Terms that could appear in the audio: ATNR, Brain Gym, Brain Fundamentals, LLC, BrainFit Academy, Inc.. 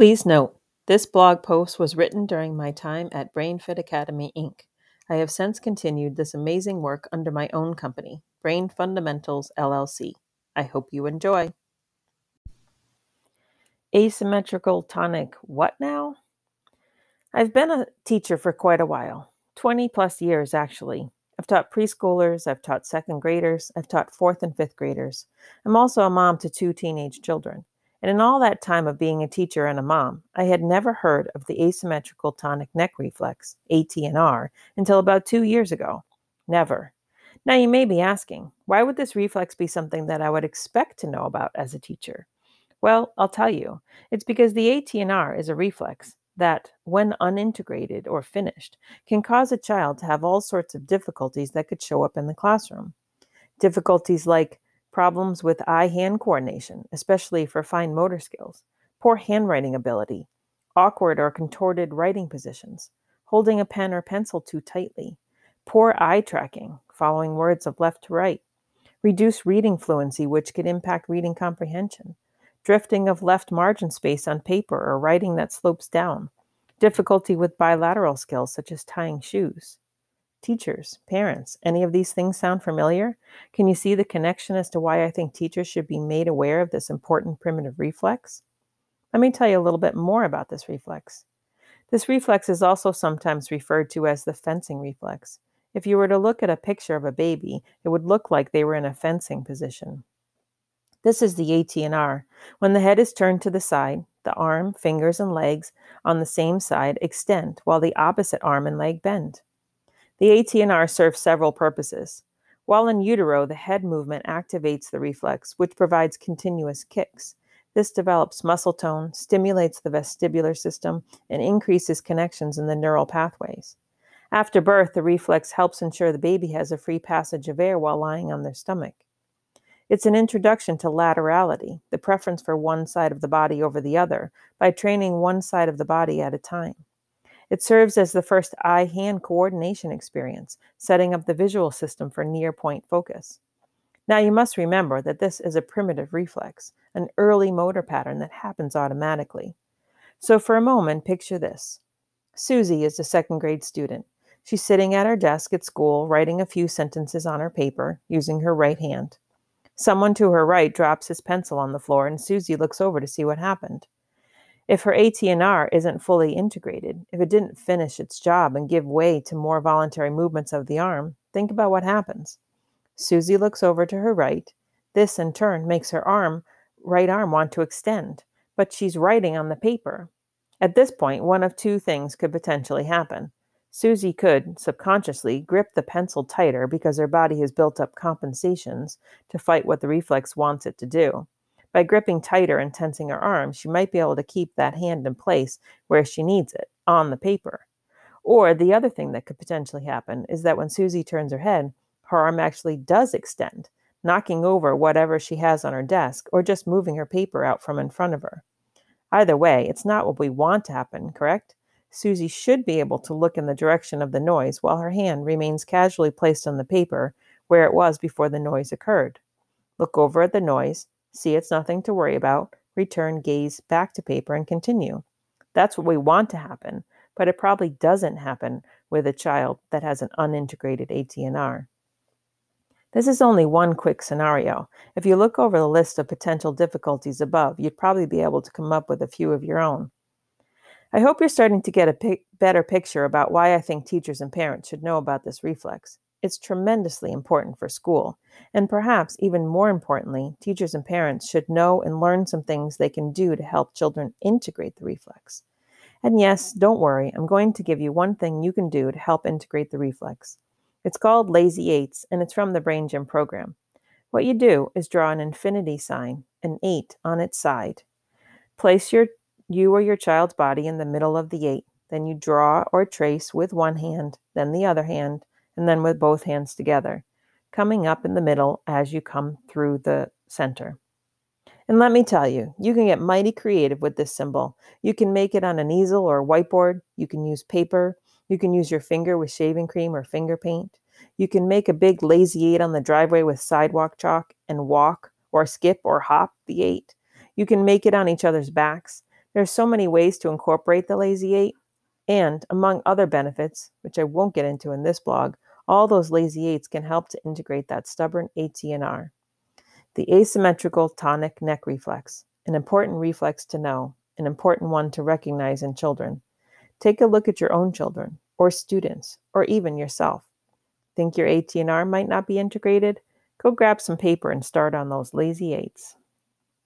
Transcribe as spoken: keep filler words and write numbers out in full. Please note, this blog post was written during my time at BrainFit Academy, Incorporated. I have since continued this amazing work under my own company, Brain Fundamentals, L L C. I hope you enjoy. Asymmetrical tonic, what now? I've been a teacher for quite a while, twenty plus years actually. I've taught preschoolers, I've taught second graders, I've taught fourth and fifth graders. I'm also a mom to two teenage children. And in all that time of being a teacher and a mom, I had never heard of the asymmetrical tonic neck reflex, A T N R, until about two years ago. Never. Now you may be asking, why would this reflex be something that I would expect to know about as a teacher? Well, I'll tell you, it's because the A T N R is a reflex that, when unintegrated or finished, can cause a child to have all sorts of difficulties that could show up in the classroom. Difficulties like problems with eye-hand coordination, especially for fine motor skills, poor handwriting ability, awkward or contorted writing positions, holding a pen or pencil too tightly, poor eye tracking, following words of left to right, reduced reading fluency, which could impact reading comprehension, drifting of left margin space on paper or writing that slopes down, difficulty with bilateral skills such as tying shoes. Teachers, parents, any of these things sound familiar? Can you see the connection as to why I think teachers should be made aware of this important primitive reflex? Let me tell you a little bit more about this reflex. This reflex is also sometimes referred to as the fencing reflex. If you were to look at a picture of a baby, it would look like they were in a fencing position. This is the A T N R. When the head is turned to the side, the arm, fingers, and legs on the same side extend while the opposite arm and leg bend. The A T N R serves several purposes. While in utero, the head movement activates the reflex, which provides continuous kicks. This develops muscle tone, stimulates the vestibular system, and increases connections in the neural pathways. After birth, the reflex helps ensure the baby has a free passage of air while lying on their stomach. It's an introduction to laterality, the preference for one side of the body over the other, by training one side of the body at a time. It serves as the first eye-hand coordination experience, setting up the visual system for near-point focus. Now you must remember that this is a primitive reflex, an early motor pattern that happens automatically. So for a moment, picture this. Susie is a second-grade student. She's sitting at her desk at school, writing a few sentences on her paper, using her right hand. Someone to her right drops his pencil on the floor, and Susie looks over to see what happened. If her A T N R isn't fully integrated, if it didn't finish its job and give way to more voluntary movements of the arm, think about what happens. Susie looks over to her right. This, in turn, makes her arm, right arm want to extend, but she's writing on the paper. At this point, one of two things could potentially happen. Susie could, subconsciously, grip the pencil tighter because her body has built up compensations to fight what the reflex wants it to do. By gripping tighter and tensing her arm, she might be able to keep that hand in place where she needs it, on the paper. Or the other thing that could potentially happen is that when Susie turns her head, her arm actually does extend, knocking over whatever she has on her desk or just moving her paper out from in front of her. Either way, it's not what we want to happen, correct? Susie should be able to look in the direction of the noise while her hand remains casually placed on the paper where it was before the noise occurred. Look over at the noise, see it's nothing to worry about, return gaze back to paper and continue. That's what we want to happen, but it probably doesn't happen with a child that has an unintegrated A T N R. This is only one quick scenario. If you look over the list of potential difficulties above, you'd probably be able to come up with a few of your own. I hope you're starting to get a pic- better picture about why I think teachers and parents should know about this reflex. It's tremendously important for school, and perhaps even more importantly, teachers and parents should know and learn some things they can do to help children integrate the reflex. And yes, don't worry, I'm going to give you one thing you can do to help integrate the reflex. It's called Lazy Eights, and it's from the Brain Gym program. What you do is draw an infinity sign, an eight, on its side. Place your You or your child's body in the middle of the eight. Then you draw or trace with one hand, then the other hand, and then with both hands together, coming up in the middle as you come through the center. And let me tell you, you can get mighty creative with this symbol. You can make it on an easel or a whiteboard. You can use paper. You can use your finger with shaving cream or finger paint. You can make a big lazy eight on the driveway with sidewalk chalk and walk or skip or hop the eight. You can make it on each other's backs. There's so many ways to incorporate the lazy eight, and among other benefits, which I won't get into in this blog, all those lazy eights can help to integrate that stubborn A T N R. The asymmetrical tonic neck reflex, an important reflex to know, an important one to recognize in children. Take a look at your own children, or students, or even yourself. Think your A T N R might not be integrated? Go grab some paper and start on those lazy eights.